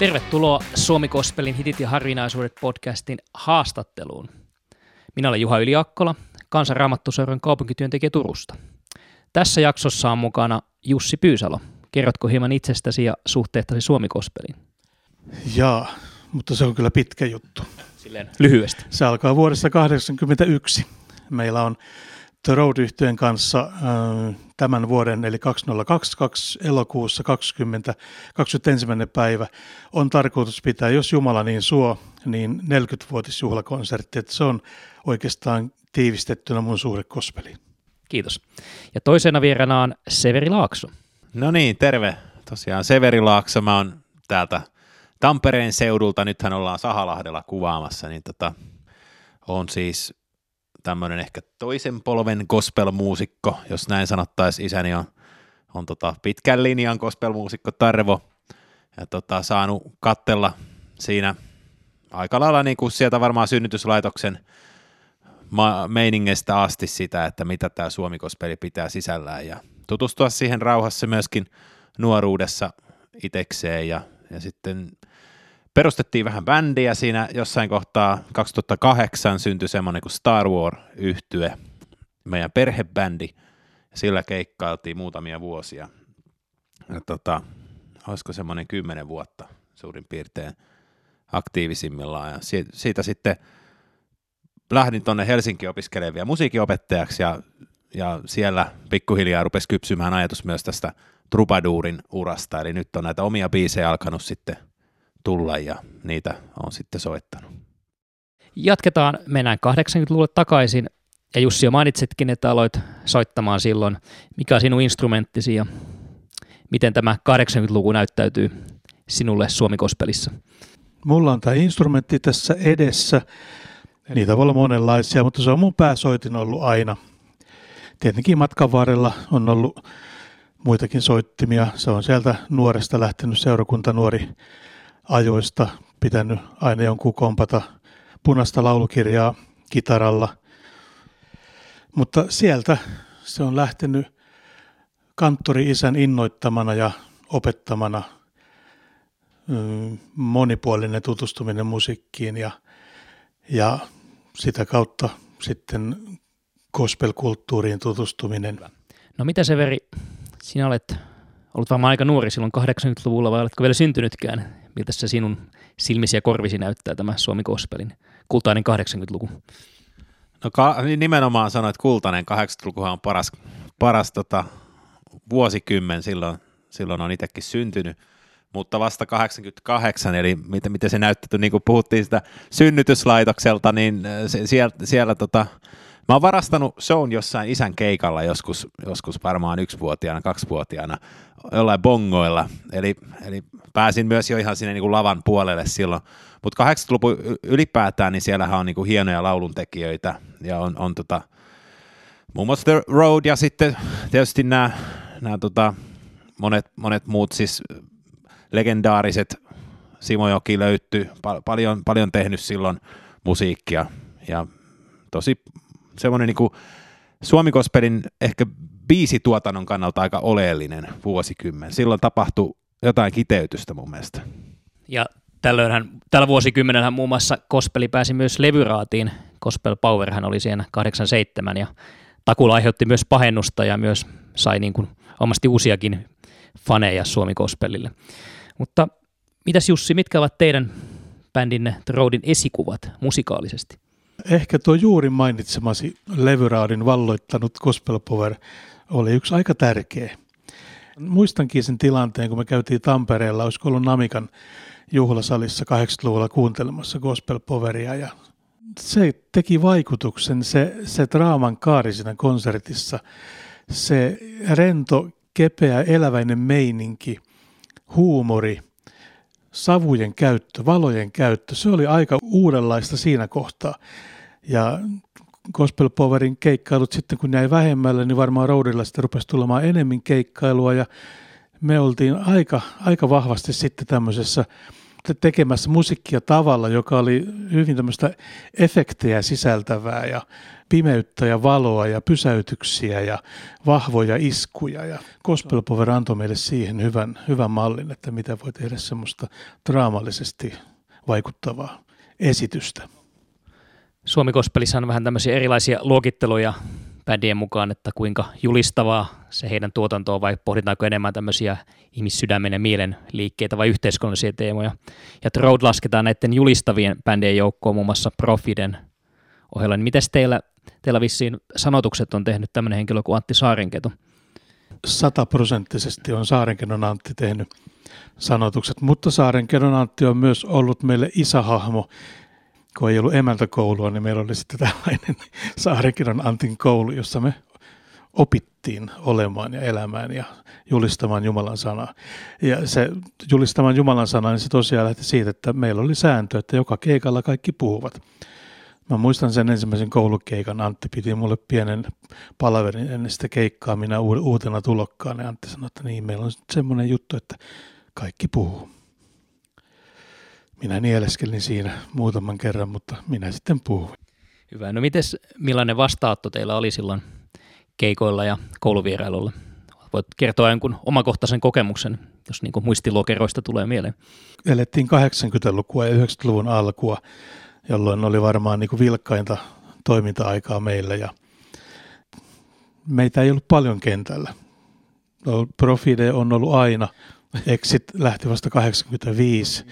Tervetuloa Suomi Gospelin hitit ja harvinaisuudet podcastin haastatteluun. Minä olen Juha Yli-Akkola, Kansanraamattuseuran kaupunkityöntekijä Turusta. Tässä jaksossa on mukana Jussi Pyysalo. Kerrotko hieman itsestäsi ja suhteettasi Suomi Gospeliin? Jaa, mutta se on kyllä pitkä juttu. Silleen lyhyesti. Se alkaa vuodessa 1981. Meillä on The Road-yhtyeen kanssa tämän vuoden, eli 2022 elokuussa 21. päivä, on tarkoitus pitää, jos Jumala niin suo, niin 40-vuotisjuhlakonsertti. Että se on oikeastaan tiivistettynä mun suhde gospeliin. Kiitos. Ja toisena vieraana on Severi Laakso. No niin, terve. Tosiaan Severi Laakso, mä oon täältä Tampereen seudulta, nythän ollaan Sahalahdella kuvaamassa, niin on siis tämmöinen ehkä toisen polven gospelmuusikko, jos näin sanottaisiin. Isäni on pitkän linjan gospelmuusikko Tarvo, ja saanut katsella siinä aika lailla niin kuin sieltä varmaan synnytyslaitoksen meiningestä asti sitä, että mitä tämä suomikospeli pitää sisällään, ja tutustua siihen rauhassa myöskin nuoruudessa itekseen, ja sitten perustettiin vähän bändiä siinä jossain kohtaa. 2008 syntyi semmoinen kuin Star Wars-yhtye, meidän perhebändi. Sillä keikkailtiin muutamia vuosia. Ja olisiko semmoinen 10 vuotta suurin piirtein aktiivisimmillaan. Ja siitä sitten lähdin tuonne Helsinkiin opiskelemaan vielä musiikinopettajaksi, ja siellä pikkuhiljaa rupesi kypsymään ajatus myös tästä trupaduurin urasta. Eli nyt on näitä omia biisejä alkanut sitten tulla, ja niitä on sitten soittanut. Jatketaan, mennään 80-luvulle takaisin, ja Jussi jo mainitsitkin, että aloit soittamaan silloin. Mikä on sinun instrumenttisi ja miten tämä 80-luku näyttäytyy sinulle Suomi-gospelissa? Mulla on tämä instrumentti tässä edessä. Niitä voi olla monenlaisia, mutta se on mun pääsoitin ollut aina. Tietenkin matkan varrella on ollut muitakin soittimia. Se on sieltä nuoresta lähtenyt seurakuntanuori ajoista, pitänyt aina jonkun kompata punaista laulukirjaa kitaralla. Mutta sieltä se on lähtenyt kanttori-isän innoittamana ja opettamana monipuolinen tutustuminen musiikkiin, ja sitä kautta sitten gospelkulttuuriin tutustuminen. No mitä Severi, sinä olet ollut varmaan aika nuori silloin 80-luvulla, vai oletko vielä syntynytkään? Miltä se sinun silmisi ja korvisi näyttää tämä Suomi Gospelin kultainen 80-luku? No nimenomaan sanoit, että kultainen 80-lukuhan on paras vuosikymmen, silloin on itsekin syntynyt, mutta vasta 88, eli miten se näyttäytyi, niin kuin puhuttiin sitä synnytyslaitokselta, niin siellä mä oon varastanut shown jossain isän keikalla joskus varmaan 1-vuotiaana, 2-vuotiaana, jollain bongoilla, eli pääsin myös jo ihan sinne niin kuin lavan puolelle silloin, mutta 80-luvun ylipäätään, niin siellähän on niin kuin hienoja lauluntekijöitä, ja on muun muassa The Road, ja sitten tietysti nämä monet muut siis legendaariset, Simojoki löytyi, paljon tehnyt silloin musiikkia, ja tosi semmoinen niin kuin suomikospelin ehkä biisituotannon kannalta aika oleellinen vuosikymmen. Silloin tapahtui jotain kiteytystä mun mielestä. Ja tällä vuosikymmenellähän muun muassa gospeli pääsi myös levyraatiin. Gospel Power hän oli siinä 87, ja Takula aiheutti myös pahennusta ja myös sai niin kuin omasti uusiakin faneja suomikospelille. Mutta mitäs Jussi, mitkä ovat teidän bändinne The Roadin esikuvat musikaalisesti? Ehkä tuo juuri mainitsemasi levyraadin valloittanut Gospel Power oli yksi aika tärkeä. Muistankin sen tilanteen, kun me käytiin Tampereella, olisiko ollut Namikan juhlasalissa 80-luvulla kuuntelemassa Gospel Poweria. Ja se teki vaikutuksen, se draaman kaari siinä konsertissa, se rento, kepeä, eläväinen meininki, huumori, savujen käyttö, valojen käyttö, se oli aika uudenlaista siinä kohtaa. Ja Gospel Powerin keikkailut sitten, kun jäi vähemmälle, niin varmaan Roadilla sitten rupesi tulemaan enemmän keikkailua, ja me oltiin aika vahvasti sitten tämmöisessä tekemässä musiikkia tavalla, joka oli hyvin tämmöistä efektejä sisältävää ja pimeyttä ja valoa ja pysäytyksiä ja vahvoja iskuja. Ja Gospel Power antoi meille siihen hyvän mallin, että mitä voi tehdä semmoista draamallisesti vaikuttavaa esitystä. Suomi Gospelissa on vähän tämmöisiä erilaisia luokitteluja bändien mukaan, että kuinka julistavaa se heidän tuotantoa, vai pohditaanko enemmän tämmöisiä ihmissydämen ja mielen liikkeitä vai yhteiskunnallisia teemoja. Ja The Road lasketaan näiden julistavien bändien joukkoon muun muassa Profiden ohella. Niin mitäs teillä vissiin sanotukset on tehnyt tämmöinen henkilö kuin Antti Saarenketo? 100% on Saarenkedon Antti tehnyt sanotukset, mutta Saarenkedon Antti on myös ollut meille isähahmo. Kun ei ollut emäntäkoulua, niin meillä oli sitten tällainen Saarenkedon Antin koulu, jossa me opittiin olemaan ja elämään ja julistamaan Jumalan sanaa. Ja se julistamaan Jumalan sanaa, niin se tosiaan lähti siitä, että meillä oli sääntö, että joka keikalla kaikki puhuvat. Mä muistan sen ensimmäisen koulukeikan. Antti piti mulle pienen palaverin ennen sitä keikkaa, minä uutena tulokkaana. Antti sanoi, että niin, meillä on semmoinen juttu, että kaikki puhuu. Minä nieleskelin siinä muutaman kerran, mutta minä sitten puhuin. Hyvä. No millainen vastaanotto teillä oli silloin keikoilla ja kouluvierailulla? Voit kertoa jonkun omakohtaisen kokemuksen, jos niin kuin muistilokeroista tulee mieleen. Elettiin 80-lukua ja 90-luvun alkua, jolloin oli varmaan niin kuin vilkkainta toiminta-aikaa meillä. Ja meitä ei ollut paljon kentällä. Profide on ollut aina. Exit lähti vasta 85.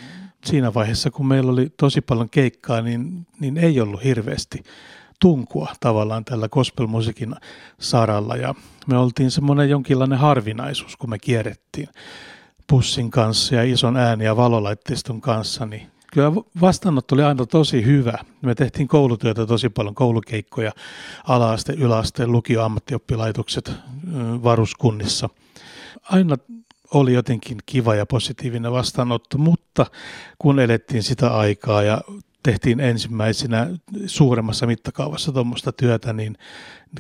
Siinä vaiheessa, kun meillä oli tosi paljon keikkaa, niin ei ollut hirveästi tunkua tavallaan tällä gospelmusiikin saralla. Ja me oltiin semmoinen jonkinlainen harvinaisuus, kun me kierrettiin pussin kanssa ja ison ääni- ja valolaitteiston kanssa. Niin kyllä vastaanotto oli aina tosi hyvä. Me tehtiin koulutyötä tosi paljon, koulukeikkoja, ala-aste, yläaste, lukio- ja ammattioppilaitokset varuskunnissa. Aina oli jotenkin kiva ja positiivinen vastaanotto, mutta kun elettiin sitä aikaa ja tehtiin ensimmäisenä suuremmassa mittakaavassa tuommoista työtä, niin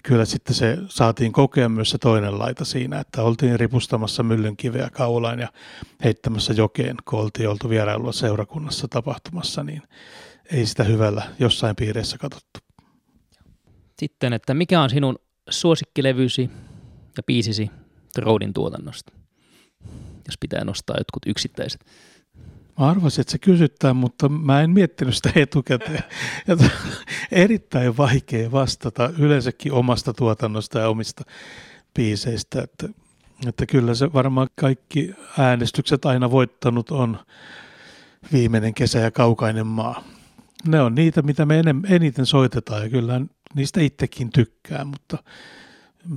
kyllä sitten se saatiin kokea myös se toinen laita siinä, että oltiin ripustamassa myllynkiveä kaulaan ja heittämässä jokeen, kun oltiin oltu vierailulla seurakunnassa tapahtumassa, niin ei sitä hyvällä jossain piireissä katsottu. Sitten, että mikä on sinun suosikkilevysi ja biisisi The Roadin tuotannosta? Jos pitää nostaa jotkut yksittäiset. Mä arvasin, että se kysytään, mutta mä en miettinyt sitä etukäteen. Erittäin vaikea vastata yleensäkin omasta tuotannosta ja omista biiseistä. Että kyllä se varmaan kaikki äänestykset aina voittanut on Viimeinen kesä ja Kaukainen maa. Ne on niitä, mitä me eniten soitetaan ja kyllä niistä itsekin tykkään, mutta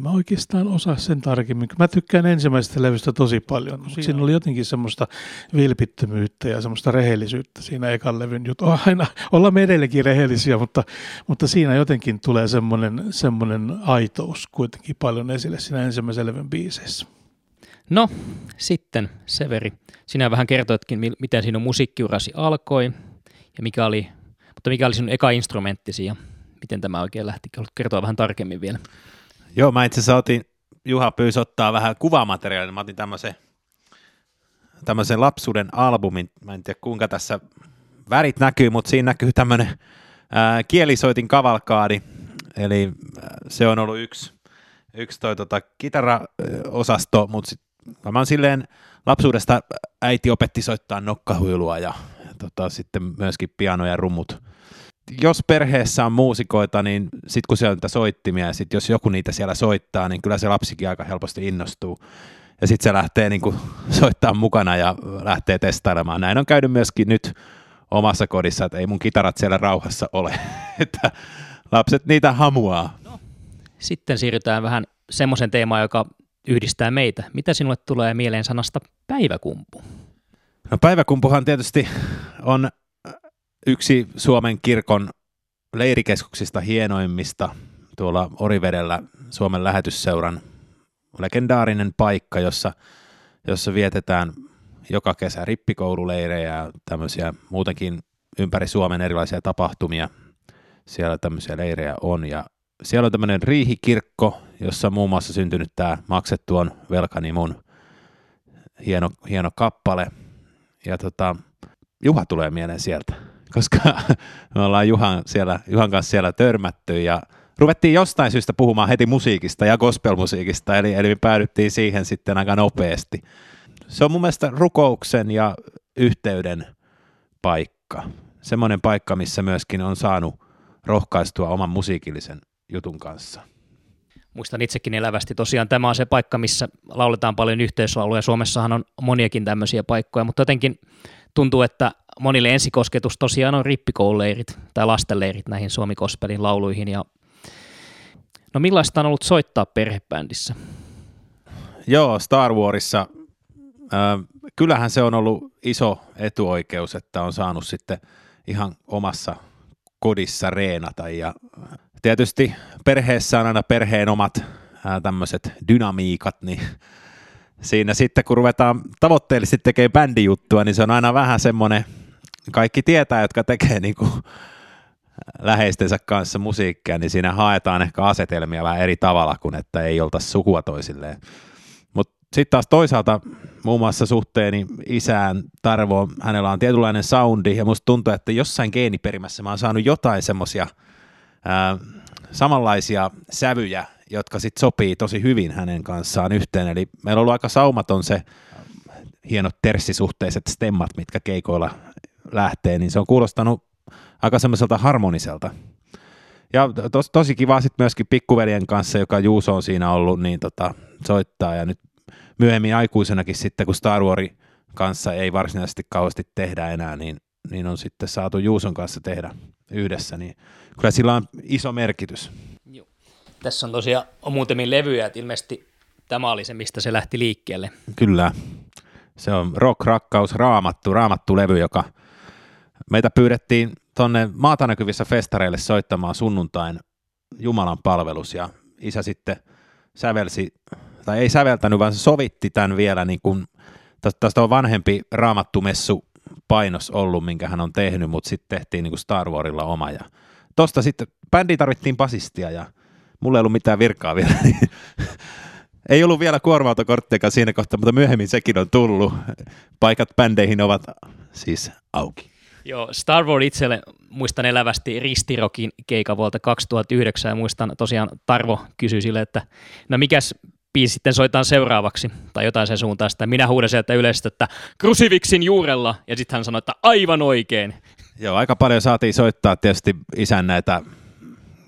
mä oikeastaan osaan sen tarkemmin. Mä tykkään ensimmäisestä levystä tosi paljon, mutta siinä oli jotenkin semmoista vilpittömyyttä ja semmoista rehellisyyttä siinä ekan levyn juttu. Aina ollaan me edelleenkin rehellisiä, mutta siinä jotenkin tulee semmoinen aitous kuitenkin paljon esille siinä ensimmäisen levyn biiseissä. No sitten Severi, sinä vähän kertoitkin, miten sinun musiikkiurasi alkoi, ja mikä oli sinun eka instrumenttisi ja miten tämä oikein lähti. Haluatko kertoa vähän tarkemmin vielä? Joo, mä itse asiassa Juha pyysi ottaa vähän kuvamateriaalia. Mä otin tämmöisen lapsuuden albumin. Mä en tiedä kuinka tässä värit näkyy, mutta siinä näkyy tämmöinen kielisoitin kavalkaadi. Eli se on ollut yksi kitaraosasto, mutta mä oon silleen lapsuudesta äiti opetti soittaa nokkahuilua ja sitten myöskin piano ja rummut. Jos perheessä on muusikoita, niin sitten kun siellä on niitä soittimia ja sitten jos joku niitä siellä soittaa, niin kyllä se lapsikin aika helposti innostuu. Ja sitten se lähtee niinku soittamaan mukana ja lähtee testailemaan. Näin on käynyt myöskin nyt omassa kodissa, että ei mun kitarat siellä rauhassa ole, että lapset niitä hamuaa. No. Sitten siirrytään vähän semmoisen teemaan, joka yhdistää meitä. Mitä sinulle tulee mieleen sanasta päiväkumpu? No päiväkumpuhan tietysti on yksi Suomen kirkon leirikeskuksista hienoimmista tuolla Orivedellä, Suomen Lähetysseuran legendaarinen paikka, jossa vietetään joka kesä rippikoululeirejä ja tämmöisiä muutenkin ympäri Suomen erilaisia tapahtumia. Siellä tämmöisiä leirejä on ja siellä on tämmöinen riihikirkko, jossa muun muassa syntynyt tämä Maksettu on velkani mun hieno kappale ja Juha tulee mieleen sieltä, koska me ollaan Juhan kanssa siellä törmätty ja ruvettiin jostain syystä puhumaan heti musiikista ja gospelmusiikista, eli me päädyttiin siihen sitten aika nopeasti. Se on mun mielestä rukouksen ja yhteyden paikka. Semmoinen paikka, missä myöskin on saanut rohkaistua oman musiikillisen jutun kanssa. Muistan itsekin elävästi. Tosiaan tämä on se paikka, missä lauletaan paljon yhteislauluja. Suomessahan on moniakin tämmöisiä paikkoja, mutta jotenkin tuntuu, että monille ensikosketus tosiaan on rippikoululeirit tai lastenleirit näihin Suomi-gospelin lauluihin. Ja no millaista on ollut soittaa perhebändissä? Joo, Star Warsissa. Kyllähän se on ollut iso etuoikeus, että on saanut sitten ihan omassa kodissa reenata ja tietysti perheessä on aina perheen omat tämmöiset dynamiikat, niin siinä sitten kun ruvetaan tavoitteellisesti tekemään bändijuttua, niin se on aina vähän semmoinen, kaikki tietää, jotka tekee niin kuin läheistensä kanssa musiikkia, niin siinä haetaan ehkä asetelmia vähän eri tavalla kuin että ei oltaisi sukua toisilleen. Mutta sitten taas toisaalta muun muassa suhteeni isään Tarvoon, hänellä on tietynlainen soundi ja musta tuntuu, että jossain geeniperimässä mä oon saanut jotain semmoisia samanlaisia sävyjä, jotka sitten sopii tosi hyvin hänen kanssaan yhteen. Eli meillä on ollut aika saumaton se hienot terssisuhteiset stemmat, mitkä keikoilla lähtee, niin se on kuulostanut aika semmoiselta harmoniselta. Ja tosi kiva sitten myöskin pikkuveljen kanssa, joka Juuso on siinä ollut, niin soittaa. Ja nyt myöhemmin aikuisenakin sitten, kun Star Warsin kanssa ei varsinaisesti kauheasti tehdä enää, niin on sitten saatu Juuson kanssa tehdä yhdessä, niin kyllä sillä on iso merkitys. Joo. Tässä on tosiaan muutamia levyjä, että ilmeisesti tämä oli se, mistä se lähti liikkeelle. Kyllä. Se on Rock, Rakkaus, Raamattu-levy, joka meitä pyydettiin tuonne Maata Näkyvissä -festareille soittamaan sunnuntain Jumalan palvelus, ja isä sitten sävelsi, tai ei säveltänyt, vaan sovitti tämän vielä, niin kuin tästä on vanhempi Raamattumessu painos ollut, minkä hän on tehnyt, mutta sitten tehtiin niin kuin Star Warsilla oma. Ja tosta sitten bändiin tarvittiin basistia ja mulla ei ollut mitään virkaa vielä. Niin ei ollut vielä kuorma-autokorttiakaan siinä kohtaa, mutta myöhemmin sekin on tullut. Paikat bändeihin ovat siis auki. Joo, Star Wars itselle muistan elävästi Ristirokin keikan vuolta 2009 ja muistan tosiaan Tarvo kysyi sille, että no mikäs biisi sitten soitaan seuraavaksi, tai jotain sen suuntaista. Minä huudan sieltä yleisöstä, että krusiviksin juurella, ja sitten hän sanoi, että aivan oikein. Joo, aika paljon saatiin soittaa tietysti isän näitä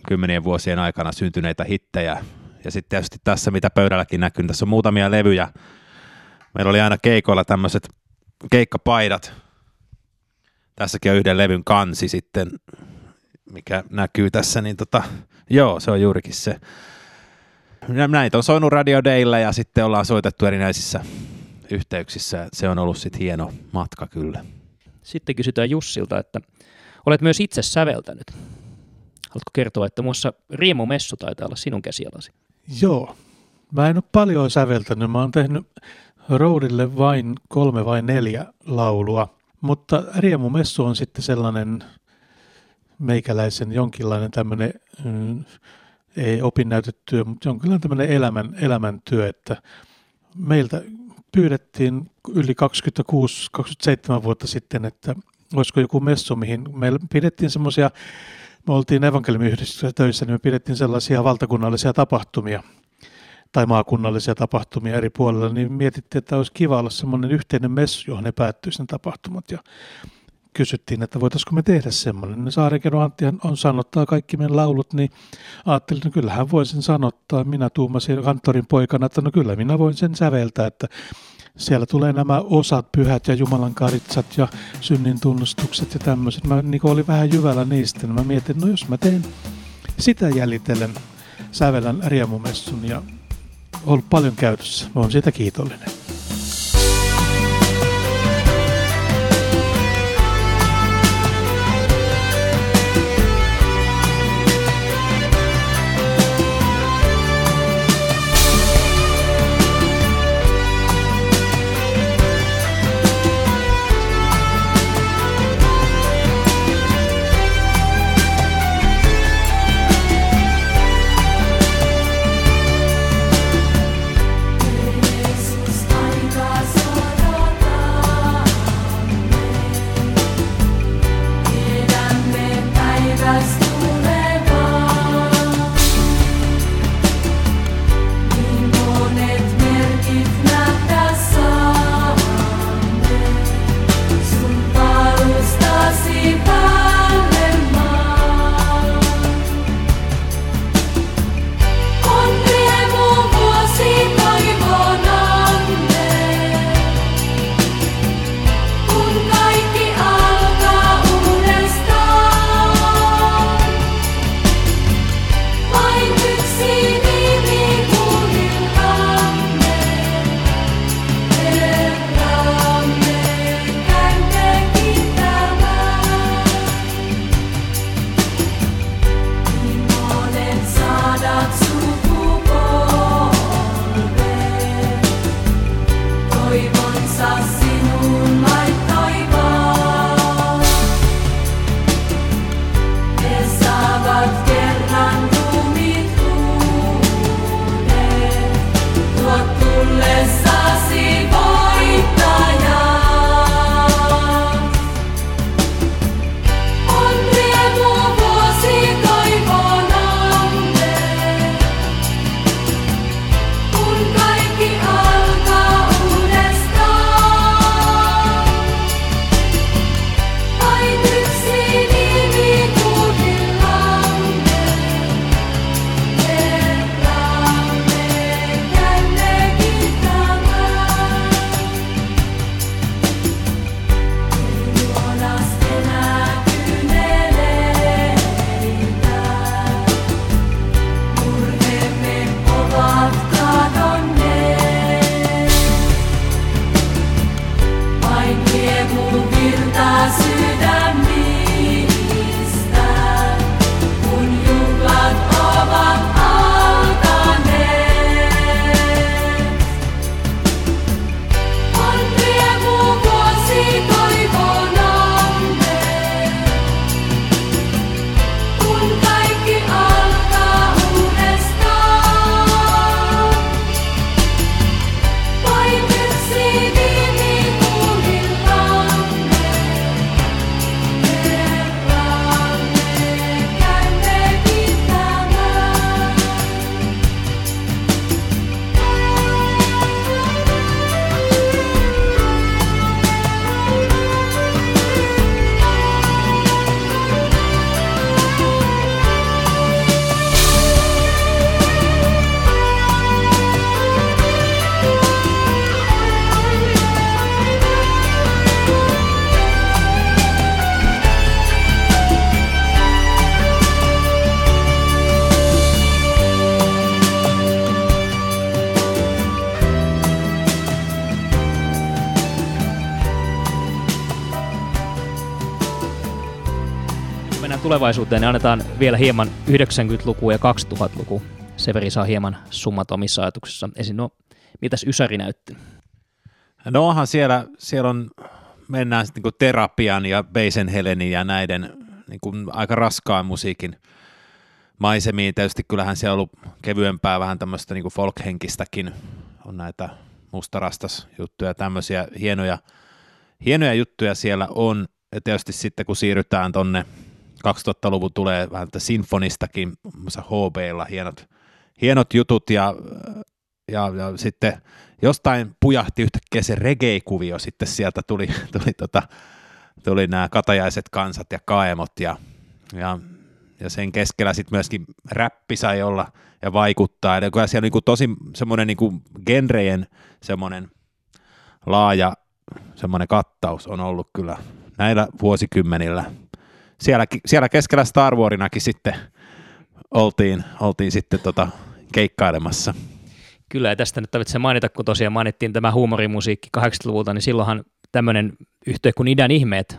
10 vuosien aikana syntyneitä hittejä, ja sitten tietysti tässä, mitä pöydälläkin näkyy, tässä on muutamia levyjä. Meillä oli aina keikoilla tämmöiset keikkapaidat. Tässäkin on yhden levyn kansi sitten, mikä näkyy tässä, niin joo, se on juurikin se. Näitä on soinut radiodeillä ja sitten ollaan soitettu erinäisissä yhteyksissä. Se on ollut sitten hieno matka kyllä. Sitten kysytään Jussilta, että olet myös itse säveltänyt. Haluatko kertoa, että muassa Riemu Messu taitaa olla sinun käsialasi? Joo. Mä en ole paljon säveltänyt. Mä oon tehnyt Roadille vain 3 vai 4 laulua. Mutta Riemu Messu on sitten sellainen meikäläisen jonkinlainen tämmöinen... ei opinnäytetyö, mutta jonkinlainen tämmöinen elämäntyö, että meiltä pyydettiin yli 26-27 vuotta sitten, että olisiko joku messu, mihin meillä pidettiin semmoisia, me oltiin Evankelimiyhdistyksessä töissä, niin me pidettiin sellaisia valtakunnallisia tapahtumia tai maakunnallisia tapahtumia eri puolilla, niin mietittiin, että olisi kiva olla semmoinen yhteinen messu, johon ne päättyisi ne tapahtumat ja kysyttiin, että voitaisiko me tehdä semmoinen. Saarenketo Anttihan on sanottaa kaikki meidän laulut, niin ajattelin, että kyllähän voin sen sanottaa. Minä tuumasin kanttorin poikana, että no kyllä minä voin sen säveltää, että siellä tulee nämä osat, pyhät ja Jumalan karitsat ja synnin tunnustukset ja tämmöiset. Mä niin olin vähän jyvällä niistä, niin mä mietin, no jos mä teen sitä jäljitellen sävelän Riemumessun ja ollut paljon käytössä. Mä oon siitä kiitollinen. mennään tulevaisuuteen, niin annetaan vielä hieman 90-lukua ja 2000-lukua. Severi saa hieman summat omissa ajatuksissa. Esimerkiksi, no, mitäs Ysäri näytti? No onhan siellä on, mennään sitten niin terapian ja Beisen Helenin ja näiden niin aika raskaan musiikin maisemiin. Tietysti kyllähän siellä on ollut kevyempää, vähän tämmöistä niin folk-henkistäkin. On näitä mustarastas-juttuja, tämmöisiä hienoja juttuja siellä on. Ja tietysti sitten kun siirrytään tonne 2000-luvun tulee vähän tätä sinfonistakin, HB:lla hienot jutut ja sitten jostain pujahti yhtäkkiä se reggae-kuvio, sitten sieltä tuli nämä katajaiset kansat ja kaemot ja sen keskellä sitten myöskin räppi sai olla ja vaikuttaa. Ja kyllä siellä on niin tosi semmoinen niin genrejen semmoinen laaja semmoinen kattaus on ollut kyllä näillä vuosikymmenillä. Siellä keskellä Star Warinakin sitten oltiin sitten keikkailemassa. Kyllä, ja tästä nyt tarvitsee mainita, kun tosiaan mainittiin tämä huumorimusiikki 80-luvulta, niin silloinhan tämmöinen yhtye kuin Idän ihmeet,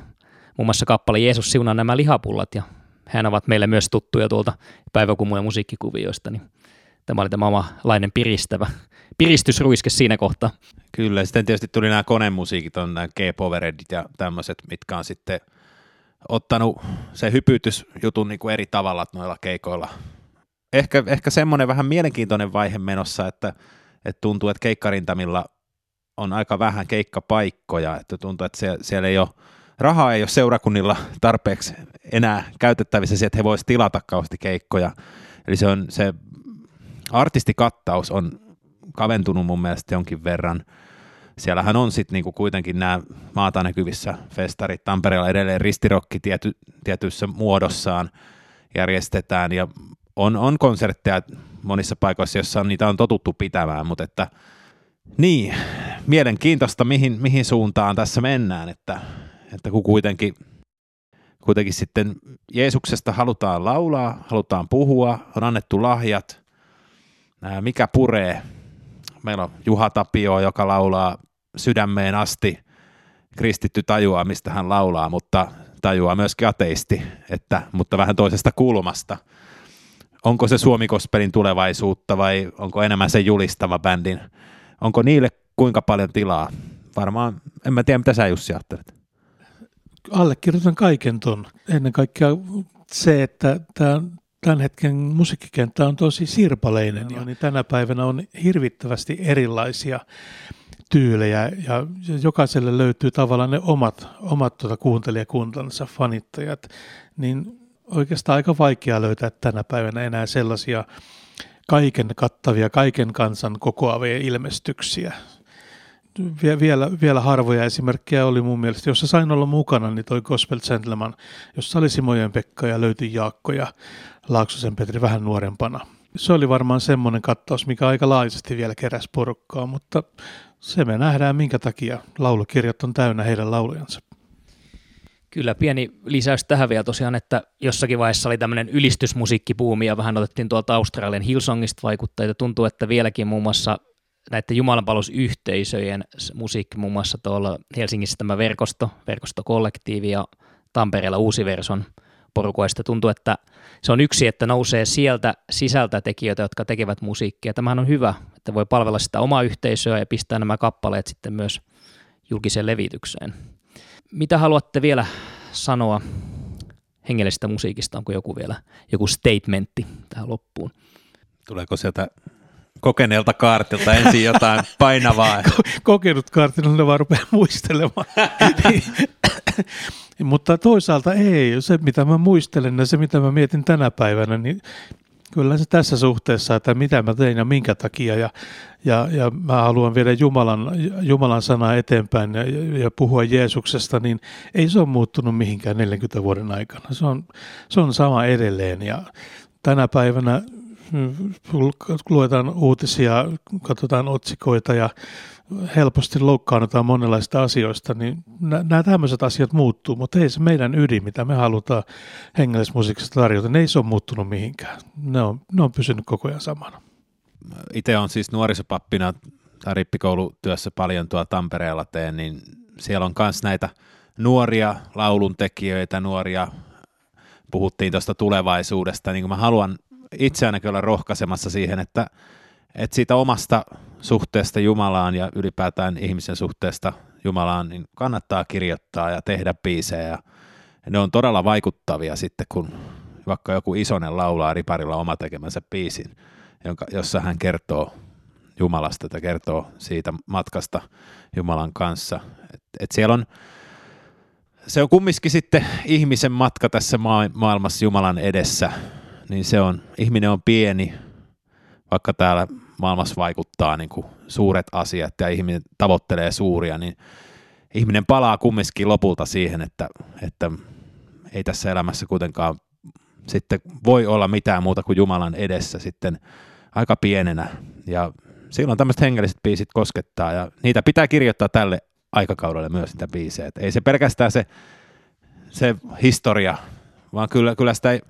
muun muassa kappale Jeesus siunaa nämä lihapullat, ja hän ovat meille myös tuttuja tuolta Päiväkummun ja musiikkikuvioista, niin tämä oli tämä omalainen piristysruiske siinä kohtaa. Kyllä, sitten tietysti tuli nämä konemusiikit, on nämä G-poweredit ja tämmöiset, mitkä on sitten ottanut se hypytysjutun niin kuin eri tavalla noilla keikoilla. Ehkä semmoinen vähän mielenkiintoinen vaihe menossa, että tuntuu, että keikkarintamilla on aika vähän keikkapaikkoja, että tuntuu, että siellä ei ole, rahaa ei ole seurakunnilla tarpeeksi enää käytettävissä siihen, että he voisivat tilata kauheasti keikkoja. Eli se artistikattaus on kaventunut mun mielestä jonkin verran. Siellähän on sitten niinku kuitenkin nämä Maata Näkyvissä festarit, Tampereella edelleen Ristirokki tietyssä muodossaan järjestetään ja on konsertteja monissa paikoissa, joissa niitä on totuttu pitämään, mutta että niin, mielenkiintoista mihin suuntaan tässä mennään, että kun kuitenkin sitten Jeesuksesta halutaan laulaa, halutaan puhua, on annettu lahjat, mikä puree. Meillä on Juha Tapio, joka laulaa sydämeen asti. Kristitty tajuaa, mistä hän laulaa, mutta tajuaa myöskin ateisti, mutta vähän toisesta kulmasta. Onko se Suomi-gospelin tulevaisuutta vai onko enemmän se julistava bändin? Onko niille kuinka paljon tilaa? Varmaan, en mä tiedä mitä sä Jussi ajattelet. Allekirjoitan kaiken ton. Ennen kaikkea se, että tämän hetken musiikkikenttä on tosi sirpaleinen ja niin tänä päivänä on hirvittävästi erilaisia tyylejä ja jokaiselle löytyy tavallaan ne omat kuuntelijakuntansa fanittajat, niin oikeastaan aika vaikea löytää tänä päivänä enää sellaisia kaiken kattavia, kaiken kansan kokoavia ilmestyksiä. Vielä harvoja esimerkkejä oli mun mielestä, jossa sain olla mukana, niin toi Gospel Gentleman, jossa oli Simojoen Pekka ja löytyi Jaakko ja Laaksosen Petri vähän nuorempana. Se oli varmaan semmoinen kattaus, mikä aika laajasti vielä keräsi porukkaa, mutta se me nähdään, minkä takia laulukirjat on täynnä heidän laulujansa. Kyllä, pieni lisäys tähän vielä tosiaan, että jossakin vaiheessa oli tämmöinen ylistysmusiikkibuumi ja vähän otettiin tuolta Australian Hillsongista vaikutteita. Tuntuu, että vieläkin muun muassa näiden jumalanpalvelusyhteisöjen musiikki, muun muassa tuolla Helsingissä tämä verkostokollektiivi ja Tampereella Uusiverson porukoista. Tuntuu, että se on yksi, että nousee sieltä sisältä tekijöitä, jotka tekevät musiikkia. Tämähän on hyvä, että voi palvella sitä omaa yhteisöä ja pistää nämä kappaleet sitten myös julkiseen levitykseen. Mitä haluatte vielä sanoa hengellisestä musiikista? Onko joku vielä, joku statementti tähän loppuun? Tuleeko sieltä kokeneelta kaartilta ensin jotain painavaa? Kokenut kaartilta vaan rupeaa muistelemaan. Mutta toisaalta ei. Se, mitä mä muistelen ja se, mitä mä mietin tänä päivänä, niin kyllä se tässä suhteessa, että mitä mä tein ja minkä takia ja mä haluan viedä Jumalan sanaa eteenpäin ja puhua Jeesuksesta, niin ei se ole muuttunut mihinkään 40 vuoden aikana. Se on sama edelleen ja tänä päivänä luetaan uutisia, katsotaan otsikoita ja helposti loukkaannutaan monenlaista asioista, niin nämä tämmöiset asiat muuttuu, mutta ei se meidän ydin, mitä me halutaan hengellismusiikista tarjota, niin ei se ole muuttunut mihinkään. Ne on pysynyt koko ajan samana. Itse on siis nuorisopappina tai rippikoulutyössä paljon tuolla Tampereella teen, niin siellä on myös näitä nuoria lauluntekijöitä, nuoria puhuttiin tuosta tulevaisuudesta, niin mä haluan itse ainakin olla rohkaisemassa siihen, että siitä omasta suhteesta Jumalaan ja ylipäätään ihmisen suhteesta Jumalaan niin kannattaa kirjoittaa ja tehdä biisejä. Ne on todella vaikuttavia sitten, kun vaikka joku isonen laulaa riparilla oma tekemänsä biisin, jossa hän kertoo Jumalasta tai kertoo siitä matkasta Jumalan kanssa. Et siellä on, se on kumminkin sitten ihmisen matka tässä maailmassa Jumalan edessä, niin se on, ihminen on pieni, vaikka täällä maailmassa vaikuttaa niin kuin suuret asiat ja ihminen tavoittelee suuria, niin ihminen palaa kumminkin lopulta siihen, että ei tässä elämässä kuitenkaan sitten voi olla mitään muuta kuin Jumalan edessä sitten aika pienenä. Ja silloin tämmöiset hengelliset biisit koskettaa ja niitä pitää kirjoittaa tälle aikakaudelle myös niitä biisejä. Et ei se pelkästään se historia, vaan kyllä sitä ei,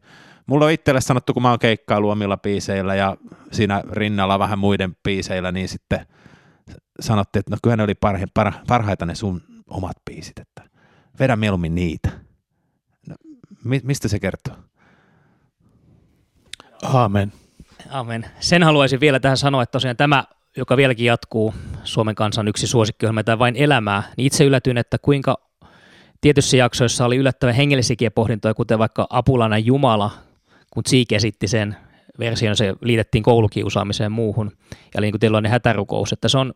mulla on itselle sanottu, kun mä oon keikkaillut omilla biiseillä ja siinä rinnalla vähän muiden biiseillä, niin sitten sanottiin, että no kyllä ne oli parhaita ne sun omat biisit, että vedä mieluummin niitä. No, mistä se kertoo? Aamen. Sen haluaisin vielä tähän sanoa, että tosiaan tämä, joka vieläkin jatkuu, Suomen kansan yksi suosikkiohjelma, tämä Vain elämää, niin itse yllätyin, että kuinka tietyissä jaksoissa oli yllättävän hengellisiäkin pohdintoja, kuten vaikka Apulana Jumala, kun Tsiik esitti sen version, se liitettiin koulukiusaamiseen muuhun, ja niin kuin teillä on ne hätärukous, että se on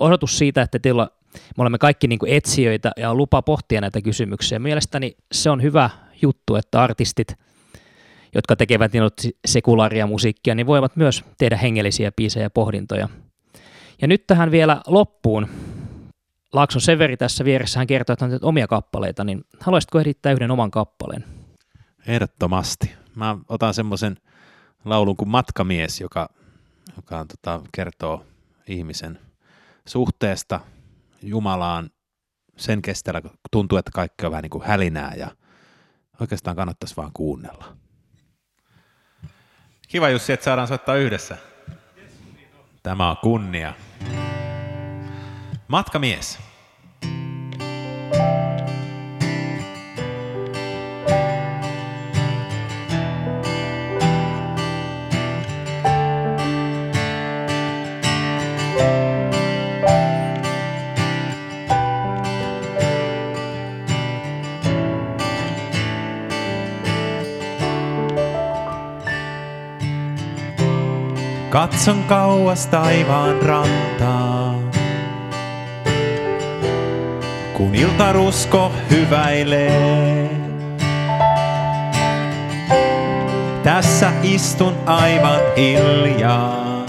osoitus siitä, että teillä me olemme kaikki niin kuin etsijöitä ja on lupa pohtia näitä kysymyksiä. Mielestäni se on hyvä juttu, että artistit, jotka tekevät niin sekulaaria musiikkia, niin voivat myös tehdä hengellisiä biisejä ja pohdintoja. Ja nyt tähän vielä loppuun. Laakson Severi tässä vieressä, hän kertoo, että on omia kappaleita, niin haluaisitko ehdittää yhden oman kappaleen? Ehdottomasti. Mä otan semmoisen laulun kuin Matkamies, joka on, kertoo ihmisen suhteesta Jumalaan sen kestellä, kun tuntuu, että kaikki on vähän niin kuin hälinää ja oikeastaan kannattaisi vaan kuunnella. Kiva Jussi, että saadaan soittaa yhdessä. Tämä on kunnia. Matkamies. Katson kauas taivaan rantaa, kun iltarusko hyväilee. Tässä istun aivan hiljaa,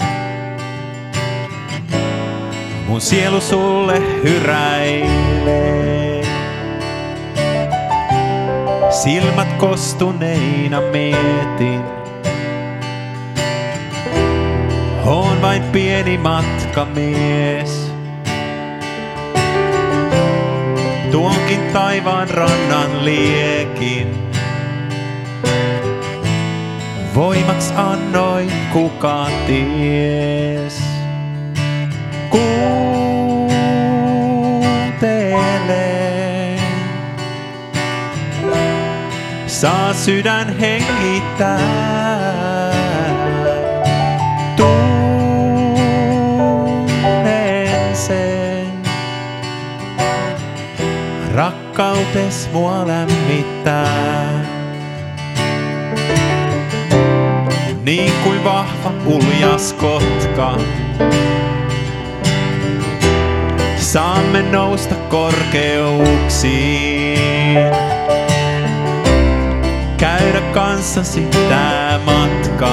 mun sielu sulle hyräilee. Silmät kostuneina mietin, oon vain pieni matkamies. Tuonkin taivaan rannan liekin voimaks annoi kuka ties. Kuuntele, saa sydän hengittää. Kautes mua lämmittää, niin kuin vahva uljas kotka. Saamme nousta korkeuksiin, käydä kanssasi tää matka.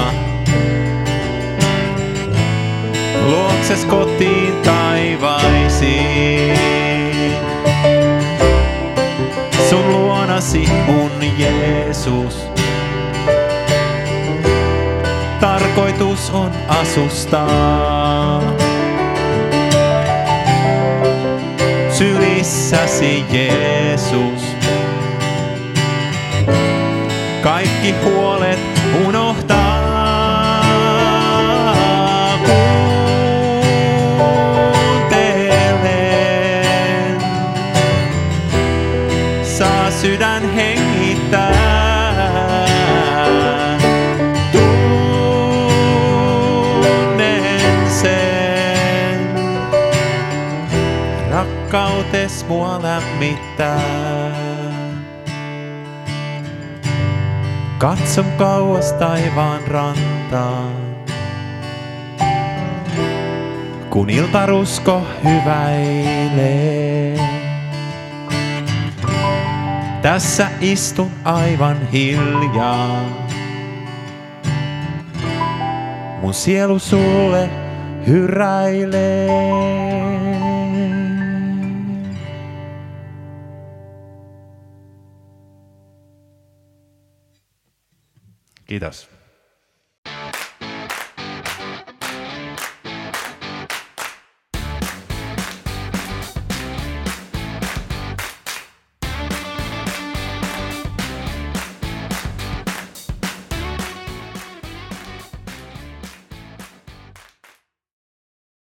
Luokses kotiin taivaisiin, sun luonasi on Jeesus. Tarkoitus on asustaa sylissäsi Jeesus. Kaikki huolet unohtaa. Sydän hengittää. rakkautes mua lämmittää. Katson kauas taivaan rantaan, kun iltarusko hyväilee. Tässä istun aivan hiljaa, mun sielu sulle hyräilee. Kiitos.